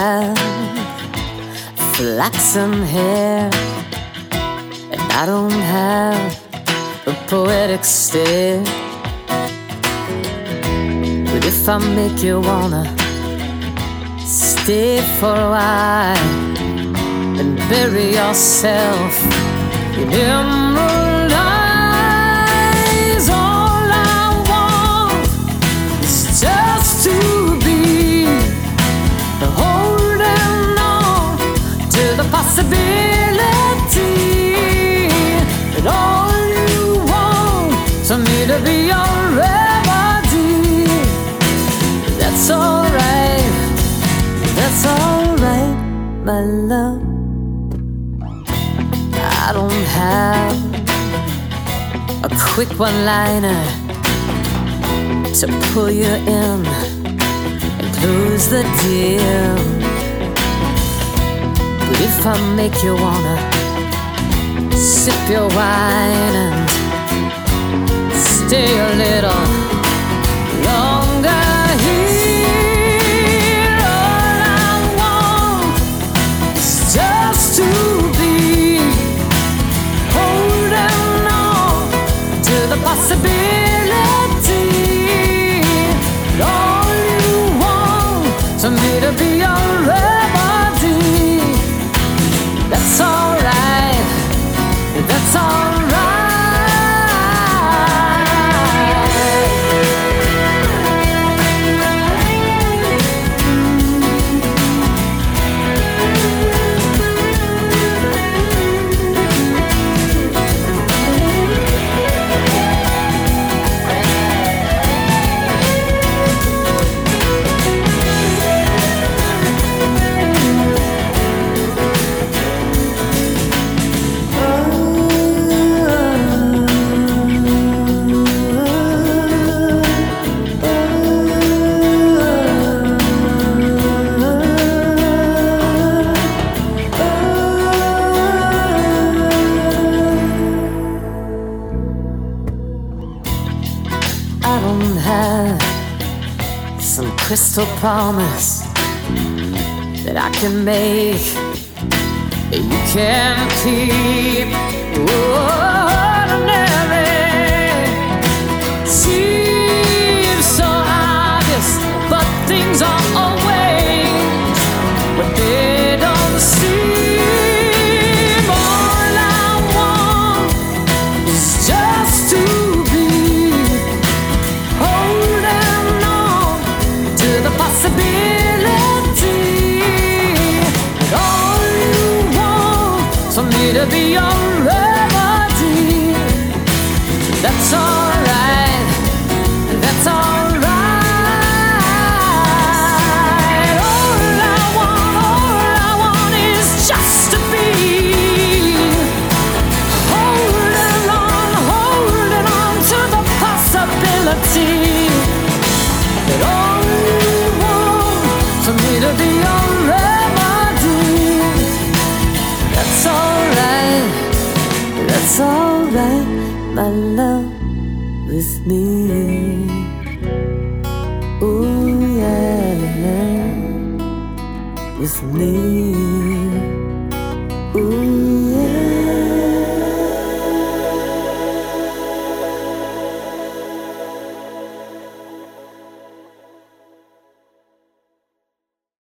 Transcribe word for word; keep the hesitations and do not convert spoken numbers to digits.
smile, flaxen hair, and I don't have a poetic stare. But if I make you wanna stay for a while and bury yourself in emerald eyes, all I want is just to be holding on to the possibility that all you want is me to be your remedy. That's alright, that's alright, my love. I don't have a quick one-liner to pull you in and close the deal. But if I make you wanna sip your wine and stay a little longer here, all I want is just to possibility. All you want is me to be your remedy. That's alright, that's alright. Crystal promise that I can make that you can keep. Ordinary seems so obvious, but things are always what they don't seem. All I want is just to be holding on to the possibility that all you want is for me to be your remedy. That's alright, that's alright. All I want, all I want is just to be holding on, holding on to the possibility that all you want is for me to be your remedy. That's alright, that's alright, my love, with me. Ooh yeah, with me. Ooh.